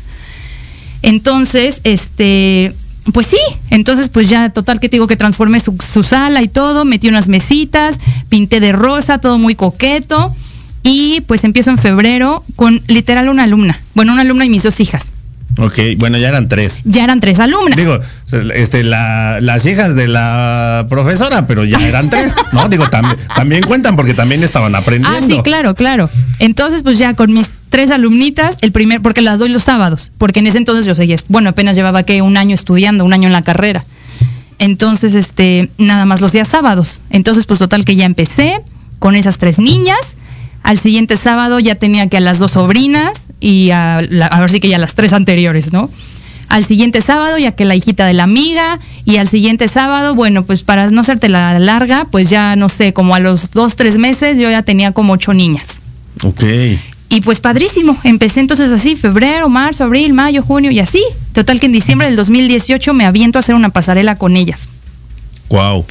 Entonces, este, pues sí, entonces pues ya total que te digo que transformé su, su sala y todo, metí unas mesitas, pinté de rosa, todo muy coqueto. Y pues empiezo en febrero con literal una alumna, bueno, una alumna y mis dos hijas. Ok, bueno, ya eran tres. Ya eran tres alumnas. Digo, este, la, las hijas de la profesora, pero ya eran tres, ¿no? Digo, tam, también cuentan porque también estaban aprendiendo. Ah, sí, claro, claro. Entonces, pues ya con mis tres alumnitas, el primer, porque las doy los sábados, porque en ese entonces yo seguía, bueno, apenas llevaba que un año estudiando, un año en la carrera. Entonces, este, nada más los días sábados. Entonces, pues total que ya empecé con esas tres niñas. Al siguiente sábado ya tenía que a las dos sobrinas y a, la, a ver si que ya las tres anteriores, ¿no? Al siguiente sábado ya que la hijita de la amiga y al siguiente sábado, bueno, pues para no hacerte la larga, pues ya no sé, como a los dos, tres meses yo ya tenía como ocho niñas. Ok. Y pues padrísimo, empecé entonces así, febrero, marzo, abril, mayo, junio y así. Total que en diciembre del dos mil dieciocho me aviento a hacer una pasarela con ellas. Wow.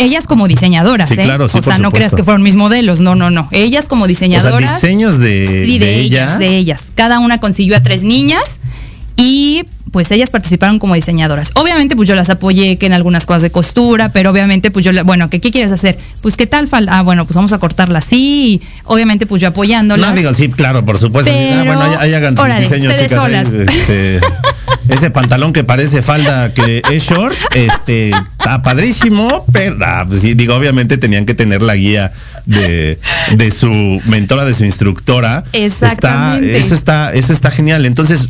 Ellas como diseñadoras, sí, ¿eh? Claro, sí, o sea, no supuesto. Creas que fueron mis modelos, no, no, no. Ellas como diseñadoras. O sea, diseños de, sí, de, de ellas. ellas. De ellas. Cada una consiguió a tres niñas y pues ellas participaron como diseñadoras. Obviamente pues yo las apoyé que en algunas cosas de costura, pero obviamente pues yo, la, bueno, ¿qué, ¿qué quieres hacer? Pues qué tal, fal- ah bueno, pues vamos a cortarla así, y obviamente pues yo apoyándolas. No digo, sí, claro, por supuesto. Pero, sí. Ah, bueno, ahí hagan sus órale, diseños, chicas. Ahí, este, ese pantalón que parece falda que es short, este, está padrísimo, pero ah, pues, sí, digo, obviamente tenían que tener la guía de, de su mentora, de su instructora. Exactamente. Está, eso está, eso está genial. Entonces,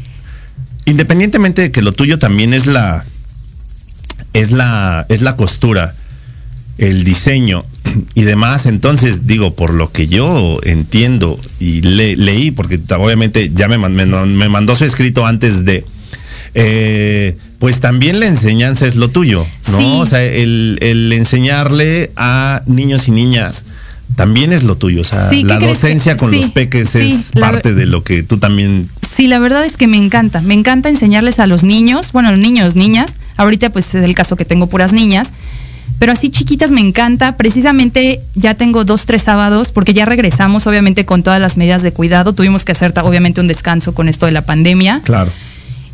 independientemente de que lo tuyo también es la es la es la costura, el diseño y demás, entonces digo, por lo que yo entiendo y le, leí, porque obviamente ya me, me, me mandó su escrito antes de eh, pues también la enseñanza es lo tuyo, ¿no? Sí. O sea, el, el enseñarle a niños y niñas también es lo tuyo, o sea, sí, la docencia que, con sí, los peques sí, es parte de lo que tú también... Sí, la verdad es que me encanta, me encanta enseñarles a los niños, bueno, los niños, niñas, ahorita pues es el caso que tengo puras niñas, pero así chiquitas me encanta, precisamente ya tengo dos, tres sábados, porque ya regresamos obviamente con todas las medidas de cuidado, tuvimos que hacer obviamente un descanso con esto de la pandemia. Claro.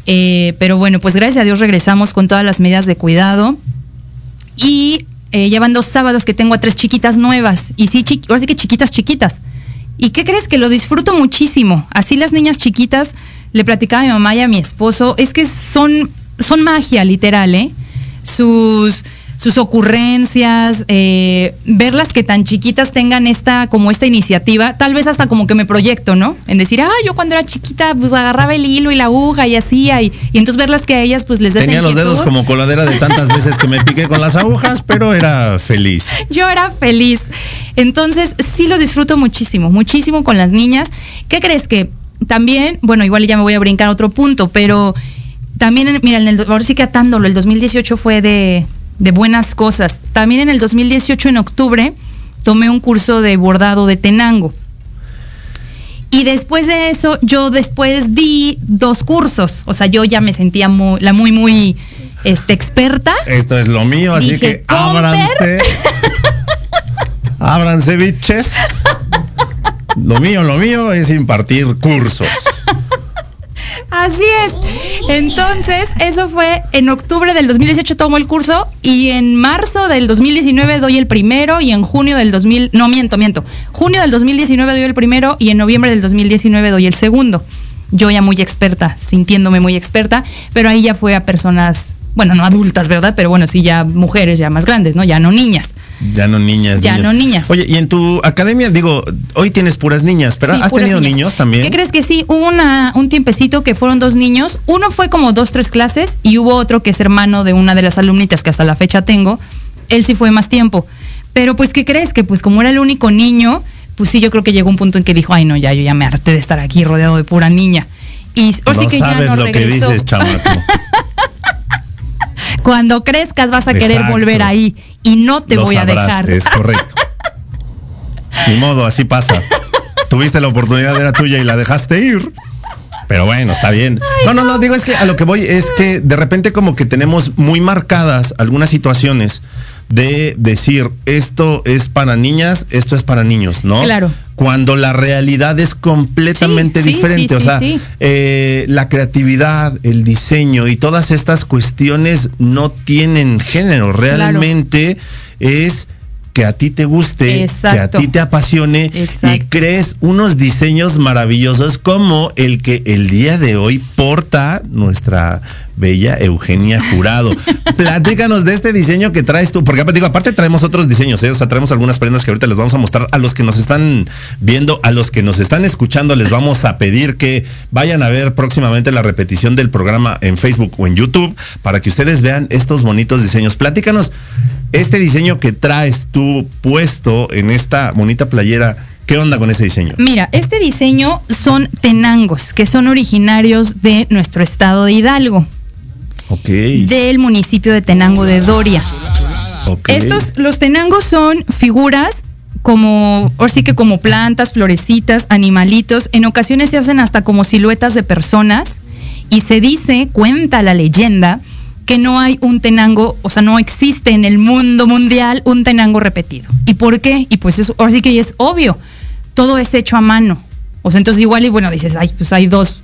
Eh, pero bueno, pues gracias a Dios regresamos con todas las medidas de cuidado y... Eh, llevan dos sábados que tengo a tres chiquitas nuevas. Y sí, chi- ahora sí que chiquitas, chiquitas. ¿Y qué crees? Que lo disfruto muchísimo. Así las niñas chiquitas, le platicaba a mi mamá y a mi esposo, es que son, son magia, literal, ¿eh? Sus, sus ocurrencias, eh, verlas que tan chiquitas tengan esta, como esta iniciativa, tal vez hasta como que me proyecto, ¿no? En decir, ah, yo cuando era chiquita, pues agarraba el hilo y la aguja y hacía, y, y entonces verlas que a ellas pues les da tenía inquietud. Los dedos como coladera de tantas veces que me piqué con las agujas, pero era feliz. Yo era feliz. Entonces, sí lo disfruto muchísimo, muchísimo con las niñas. ¿Qué crees que también, bueno, igual ya me voy a brincar otro punto, pero también, mira, en el, ahora sí que atándolo, el dos mil dieciocho fue de... de buenas cosas. También en el dos mil dieciocho, en octubre, tomé un curso de bordado de Tenango. Y después de eso, yo después di dos cursos. O sea, yo ya me sentía muy, la muy, muy este, experta. Esto es lo mío, así dije, que ábranse. Ábranse, biches. Lo mío, lo mío es impartir cursos. Así es. Entonces, eso fue en octubre del dos mil dieciocho tomo el curso y en marzo del dos mil diecinueve doy el primero y en junio del dos mil... No, miento, miento. Junio del dos mil diecinueve doy el primero y en noviembre del dos mil diecinueve doy el segundo. Yo ya muy experta, sintiéndome muy experta, pero ahí ya fue a personas, bueno, no adultas, ¿verdad? Pero bueno, sí, ya mujeres ya más grandes, ¿no? Ya no niñas. Ya no niñas. Ya niñas. no niñas. Oye, y en tu academia, digo, hoy tienes puras niñas, pero sí, ¿has tenido niñas. niños también? ¿Qué crees que sí? Hubo una, un tiempecito que fueron dos niños. Uno fue como dos, tres clases y hubo otro que es hermano de una de las alumnitas que hasta la fecha tengo. Él sí fue más tiempo. Pero pues, ¿qué crees? Que pues como era el único niño, pues sí, yo creo que llegó un punto en que dijo, ay no, ya, yo ya me harté de estar aquí rodeado de pura niña. Y ahora sí que ya no regresó. No sabes lo que dices, chamaco. Cuando crezcas vas a Exacto. querer volver ahí y no te Lo voy sabrás, a dejar. Es correcto. Ni modo, así pasa. Tuviste la oportunidad, era tuya y la dejaste ir. Pero bueno, está bien. Ay, no, no, no, digo, es que a lo que voy es que de repente como que tenemos muy marcadas algunas situaciones de decir, esto es para niñas, esto es para niños, ¿no? Claro. Cuando la realidad es completamente sí, diferente, sí, sí, o sea, sí, sí. Eh, la creatividad, el diseño y todas estas cuestiones no tienen género, realmente claro. es que a ti te guste, Exacto. que a ti te apasione Exacto. y crees unos diseños maravillosos como el que el día de hoy porta nuestra bella Eugenia Jurado. Platícanos de este diseño que traes tú, porque digo, aparte traemos otros diseños, ¿eh? O sea, traemos algunas prendas que ahorita les vamos a mostrar a los que nos están viendo, a los que nos están escuchando, les vamos a pedir que vayan a ver próximamente la repetición del programa en Facebook o en YouTube para que ustedes vean estos bonitos diseños. Platícanos este diseño que traes tú puesto en esta bonita playera, ¿qué onda con ese diseño? Mira, este diseño son tenangos, que son originarios de nuestro estado de Hidalgo. Ok. Del municipio de Tenango de Doria. Okay. Estos, los tenangos son figuras como, ahora sí que como plantas, florecitas, animalitos. En ocasiones se hacen hasta como siluetas de personas. Y se dice, cuenta la leyenda, que no hay un tenango, o sea, no existe en el mundo mundial un tenango repetido. ¿Y por qué? Y pues eso, ahora sí que es obvio, todo es hecho a mano. O sea, entonces igual y bueno, dices, ay, pues hay dos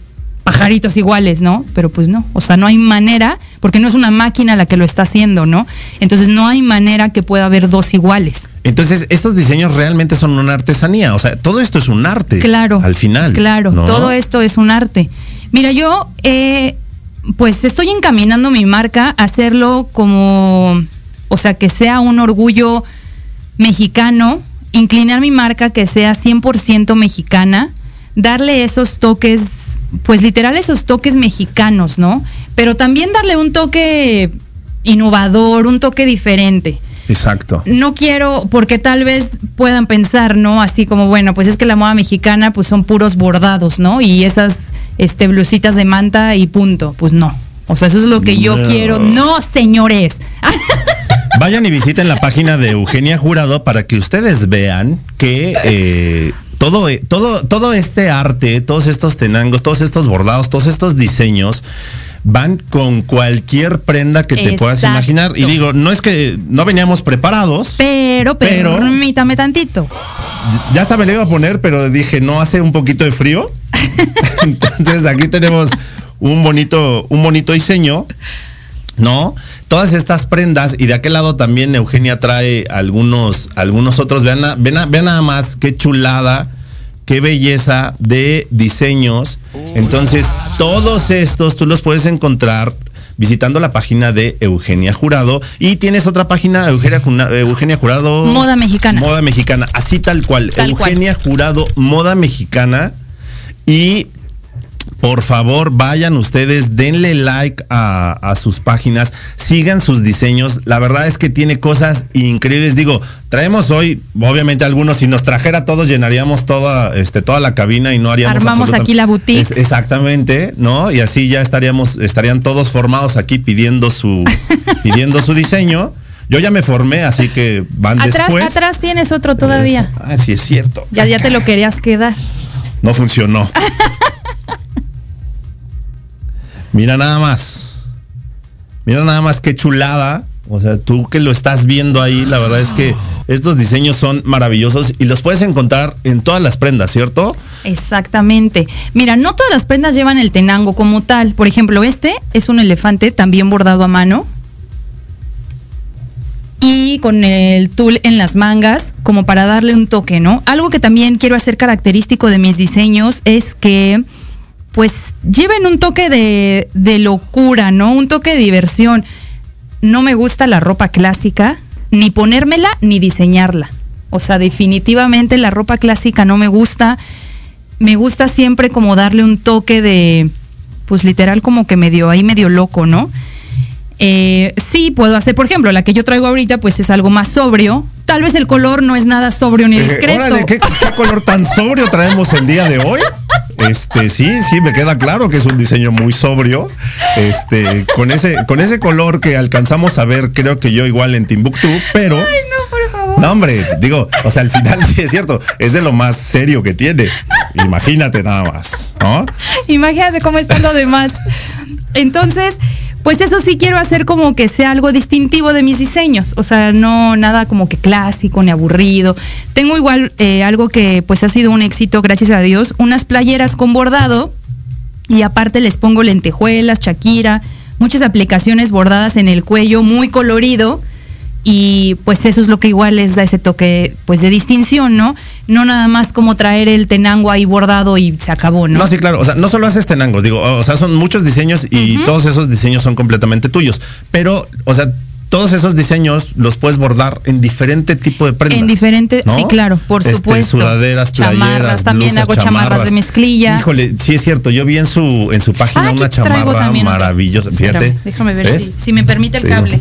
pajaritos iguales, ¿no? Pero pues no, o sea, no hay manera, porque no es una máquina la que lo está haciendo, ¿no? Entonces no hay manera que pueda haber dos iguales. Entonces, estos diseños realmente son una artesanía, o sea, todo esto es un arte. Claro. Al final. Claro, ¿no? Todo esto es un arte. Mira, yo, eh, pues estoy encaminando mi marca a hacerlo como, o sea, que sea un orgullo mexicano, inclinar mi marca que sea cien por ciento mexicana, darle esos toques, pues literal esos toques mexicanos, ¿no? Pero también darle un toque innovador, un toque diferente. Exacto. No quiero, porque tal vez puedan pensar, ¿no? Así como, bueno, pues es que la moda mexicana pues son puros bordados, ¿no? Y esas este, blusitas de manta y punto. Pues no. O sea, eso es lo que yo no. quiero. No, señores. Vayan y visiten la página de Eugenia Jurado para que ustedes vean que... Eh, Todo, todo, todo este arte, todos estos tenangos, todos estos bordados, todos estos diseños van con cualquier prenda que te Exacto. puedas imaginar. Y digo, no es que no veníamos preparados. Pero, pero, permítame tantito. Ya hasta me lo iba a poner, pero dije, no, hace un poquito de frío. Entonces aquí tenemos un bonito, un bonito diseño, ¿no? Todas estas prendas, y de aquel lado también Eugenia trae algunos, algunos otros. Vean, vean, vean nada más qué chulada, qué belleza de diseños. Entonces, todos estos tú los puedes encontrar visitando la página de Eugenia Jurado. Y tienes otra página, Eugenia, Eugenia Jurado... Moda Mexicana. Moda Mexicana, así tal cual. Tal Eugenia cual. Jurado, Moda Mexicana. Y... por favor, vayan ustedes, denle like a, a sus páginas, sigan sus diseños. La verdad es que tiene cosas increíbles. Digo, traemos hoy, obviamente algunos, si nos trajera todos, llenaríamos toda, este, toda la cabina y no haríamos... Armamos aquí la boutique. Es, exactamente, ¿no? Y así ya estaríamos, estarían todos formados aquí pidiendo su, pidiendo su diseño. Yo ya me formé, así que van atrás, después. Atrás tienes otro todavía. Eso. Ah, sí, es cierto. Ya, ya te lo querías quedar. No funcionó. Mira nada más, mira nada más qué chulada, o sea, tú que lo estás viendo ahí, la verdad es que estos diseños son maravillosos y los puedes encontrar en todas las prendas, ¿cierto? Exactamente. Mira, no todas las prendas llevan el tenango como tal. Por ejemplo, este es un elefante también bordado a mano y con el tul en las mangas como para darle un toque, ¿no? Algo que también quiero hacer característico de mis diseños es que... pues lleven un toque de, de locura, ¿no? Un toque de diversión. No me gusta la ropa clásica, ni ponérmela ni diseñarla. O sea, definitivamente la ropa clásica no me gusta. Me gusta siempre como darle un toque de, pues literal como que medio ahí medio loco, ¿no? Eh, sí, puedo hacer, por ejemplo, la que yo traigo ahorita, pues es algo más sobrio. Tal vez el color no es nada sobrio ni discreto. Eh, órale, ¿qué, ¿qué color tan sobrio traemos el día de hoy? Este, sí, sí, me queda claro que es un diseño muy sobrio. Este, con ese, con ese color que alcanzamos a ver, creo que yo igual en Timbuktu, pero... Ay, no, por favor. No, hombre, digo, o sea, al final sí es cierto, es de lo más serio que tiene. Imagínate nada más, ¿no? Imagínate cómo está lo demás. Entonces... pues eso sí quiero hacer como que sea algo distintivo de mis diseños, o sea, no nada como que clásico ni aburrido. Tengo igual eh, algo que pues ha sido un éxito, gracias a Dios, unas playeras con bordado y aparte les pongo lentejuelas, Shakira, muchas aplicaciones bordadas en el cuello, muy colorido y pues eso es lo que igual les da ese toque pues de distinción, ¿no? No nada más como traer el tenango ahí bordado y se acabó, ¿no? No, sí, claro, o sea, no solo haces tenangos, digo, o sea, son muchos diseños y uh-huh. todos esos diseños son completamente tuyos, pero, o sea, todos esos diseños los puedes bordar en diferente tipo de prendas. En diferente, ¿no? Sí, claro, por este, supuesto. Sudaderas, playeras, chamarras, también blusas, hago chamarras, chamarras de mezclilla. Híjole, sí es cierto, yo vi en su en su página ah, una chamarra maravillosa, fíjate. Espérame, déjame ver si, si me permite el cable.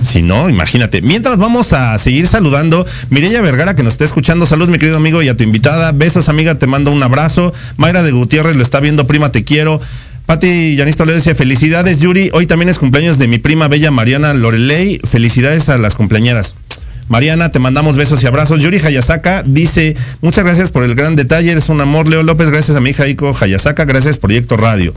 Si no, imagínate. Mientras vamos a seguir saludando Mireya Vergara, que nos está escuchando. Saludos, mi querido amigo, y a tu invitada. Besos, amiga, te mando un abrazo. Mayra de Gutiérrez lo está viendo, prima, te quiero. Pati Yanista le dice, felicidades, Yuri. Hoy también es cumpleaños de mi prima bella Mariana Loreley. Felicidades a las cumpleañeras. Mariana, te mandamos besos y abrazos. Yuri Hayasaka dice, muchas gracias por el gran detalle, eres un amor, Leo López. Gracias a mi hija Aiko Hayasaka, gracias Proyecto Radio.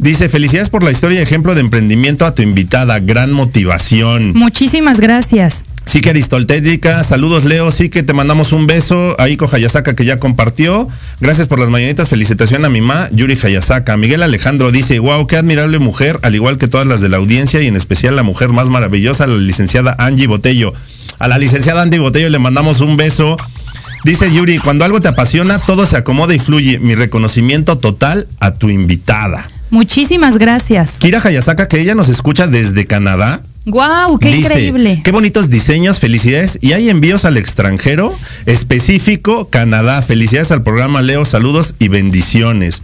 Dice, felicidades por la historia y ejemplo de emprendimiento a tu invitada, gran motivación. Muchísimas gracias. Sí que Aristoltética, saludos Leo, sí que te mandamos un beso, Aiko Hayasaka que ya compartió, gracias por las mañanitas, felicitación a mi mamá, Yuri Hayasaka. Miguel Alejandro dice, wow, qué admirable mujer, al igual que todas las de la audiencia y en especial la mujer más maravillosa, la licenciada Angie Botello. A la licenciada Angie Botello le mandamos un beso. Dice Yuri, cuando algo te apasiona, todo se acomoda y fluye, mi reconocimiento total a tu invitada. Muchísimas gracias. Kira Hayasaka, que ella nos escucha desde Canadá. ¡Guau! Wow, ¡qué dice, increíble! ¡Qué bonitos diseños! ¡Felicidades! Y hay envíos al extranjero, específico Canadá. Felicidades al programa, Leo. Saludos y bendiciones.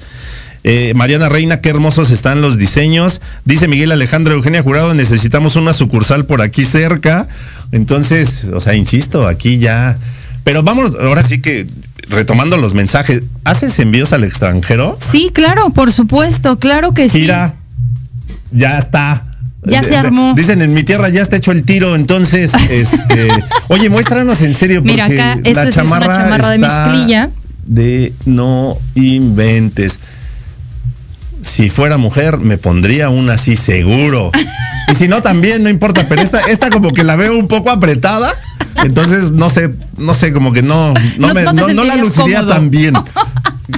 Eh, Mariana Reina, qué hermosos están los diseños. Dice Miguel Alejandro, Eugenia Jurado, necesitamos una sucursal por aquí cerca. Entonces, o sea, insisto, aquí ya... Pero vamos, ahora sí que... retomando los mensajes. ¿Haces envíos al extranjero? Sí, claro, por supuesto. Claro que sí. Mira, ya está. Ya se armó. Dicen, en mi tierra ya está hecho el tiro, entonces, este, oye, muéstranos en serio, porque mira, acá, esta la chamarra, es una chamarra de mezclilla. De no inventes. Si fuera mujer, me pondría una así seguro. Y si no, también, no importa, pero esta, esta como que la veo un poco apretada. Entonces, no sé, no sé, como que no, no, no, me, no, no, no la luciría cómodo. Tan bien.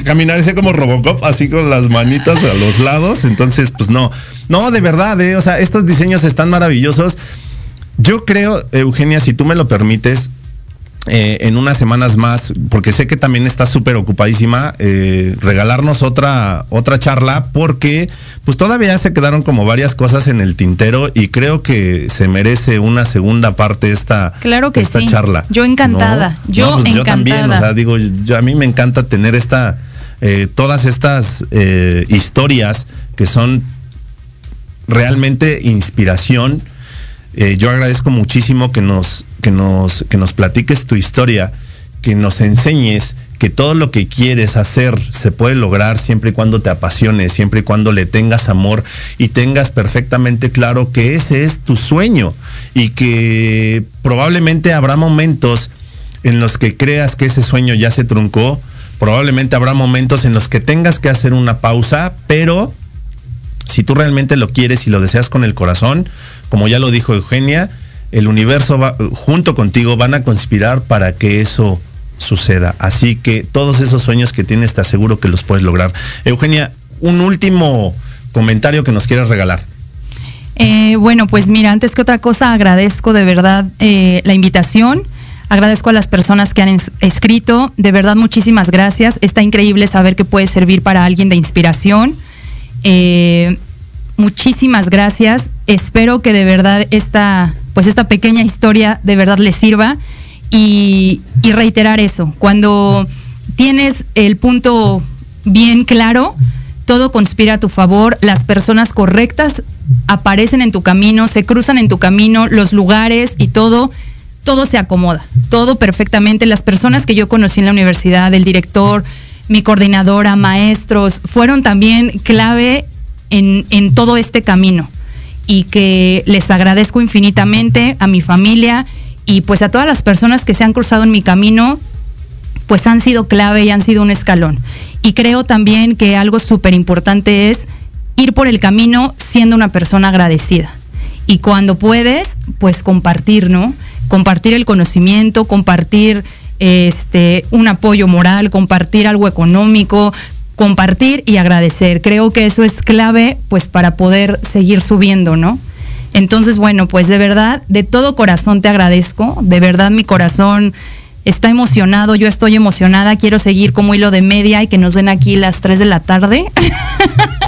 Caminarse como Robocop, así con las manitas a los lados. Entonces, pues no. No, de verdad, eh, o sea, estos diseños están maravillosos. Yo creo, Eugenia, si tú me lo permites, eh, en unas semanas más, porque sé que también estás súper ocupadísima, eh, regalarnos otra, otra charla, porque pues todavía se quedaron como varias cosas en el tintero y creo que se merece una segunda parte esta, claro que esta sí. charla. Yo encantada, ¿no? yo no, pues encantada. Yo también, o sea, digo, yo, a mí me encanta tener esta, eh, todas estas eh, historias que son realmente inspiración. Eh, yo agradezco muchísimo que nos, que nos, que nos platiques tu historia, que nos enseñes que todo lo que quieres hacer se puede lograr siempre y cuando te apasiones, siempre y cuando le tengas amor y tengas perfectamente claro que ese es tu sueño y que probablemente habrá momentos en los que creas que ese sueño ya se truncó, probablemente habrá momentos en los que tengas que hacer una pausa, pero... si tú realmente lo quieres y lo deseas con el corazón, como ya lo dijo Eugenia, el universo va, junto contigo van a conspirar para que eso suceda. Así que todos esos sueños que tienes te aseguro que los puedes lograr. Eugenia, un último comentario que nos quieras regalar. Eh, bueno, pues mira, antes que otra cosa agradezco de verdad eh, la invitación. Agradezco a las personas que han escrito. De verdad, muchísimas gracias. Está increíble saber que puede servir para alguien de inspiración. Eh, muchísimas gracias. Espero que de verdad esta, pues esta pequeña historia de verdad les sirva y, y reiterar eso. Cuando tienes el punto bien claro, todo conspira a tu favor, las personas correctas aparecen en tu camino, se cruzan en tu camino, los lugares y todo, todo se acomoda, todo perfectamente. Las personas que yo conocí en la universidad, el director, mi coordinadora, maestros, fueron también clave en, en todo este camino y que les agradezco infinitamente a mi familia y pues a todas las personas que se han cruzado en mi camino, pues han sido clave y han sido un escalón. Y creo también que algo súper importante es ir por el camino siendo una persona agradecida y cuando puedes, pues compartir, ¿no? Compartir el conocimiento, compartir... Este, un apoyo moral, compartir algo económico, compartir y agradecer. Creo que eso es clave, pues, para poder seguir subiendo, ¿no? Entonces, bueno, pues de verdad, de todo corazón te agradezco. De verdad, mi corazón está emocionado, yo estoy emocionada. Quiero seguir como hilo de media y que nos den aquí las tres de la tarde.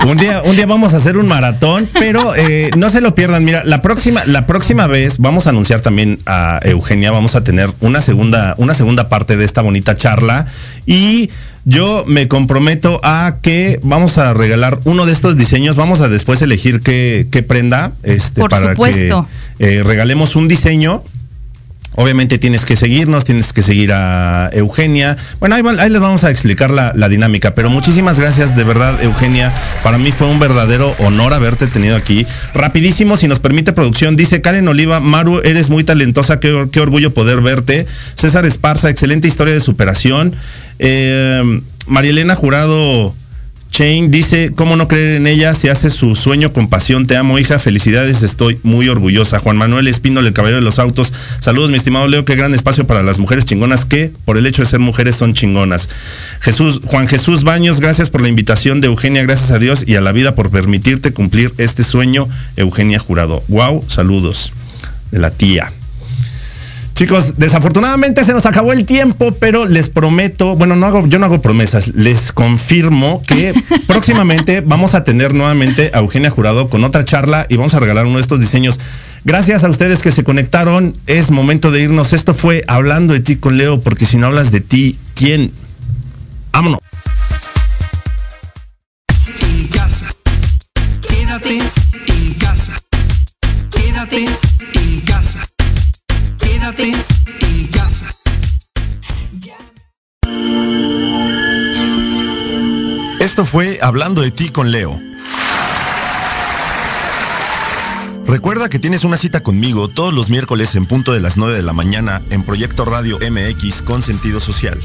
Un día, un día vamos a hacer un maratón, pero eh, no se lo pierdan. Mira, la próxima, la próxima vez vamos a anunciar también a Eugenia, vamos a tener una segunda, una segunda parte de esta bonita charla y yo me comprometo a que vamos a regalar uno de estos diseños, vamos a después elegir qué, qué prenda, este, por para supuesto. que eh, regalemos un diseño. Obviamente tienes que seguirnos, tienes que seguir a Eugenia. Bueno, ahí, ahí les vamos a explicar la, la dinámica, pero muchísimas gracias de verdad, Eugenia. Para mí fue un verdadero honor haberte tenido aquí. Rapidísimo, si nos permite producción, dice Karen Oliva, Maru, eres muy talentosa, qué, qué orgullo poder verte. César Esparza, excelente historia de superación. Eh, María Elena Jurado, Shane dice, ¿cómo no creer en ella? Se hace su sueño con pasión. Te amo, hija. Felicidades, estoy muy orgullosa. Juan Manuel Espínola, el caballero de los autos. Saludos, mi estimado Leo. Qué gran espacio para las mujeres chingonas que, por el hecho de ser mujeres, son chingonas. Jesús, Juan Jesús Baños, gracias por la invitación de Eugenia. Gracias a Dios y a la vida por permitirte cumplir este sueño, Eugenia Jurado. Wow, saludos de la tía. Chicos, desafortunadamente se nos acabó el tiempo, pero les prometo, bueno, no hago, yo no hago promesas, les confirmo que próximamente vamos a tener nuevamente a Eugenia Jurado con otra charla y vamos a regalar uno de estos diseños. Gracias a ustedes que se conectaron, es momento de irnos. Esto fue Hablando de ti con Leo, porque si no hablas de ti, ¿quién? Vámonos. En casa, quédate en casa, quédate en casa. Quédate en casa. Esto fue Hablando de ti con Leo. Recuerda que tienes una cita conmigo todos los miércoles en punto de las nueve de la mañana en Proyecto Radio M X con sentido social.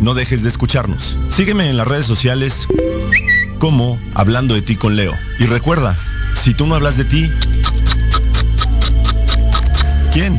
No dejes de escucharnos. Sígueme en las redes sociales como Hablando de ti con Leo. Y recuerda, si tú no hablas de ti, ¿quién?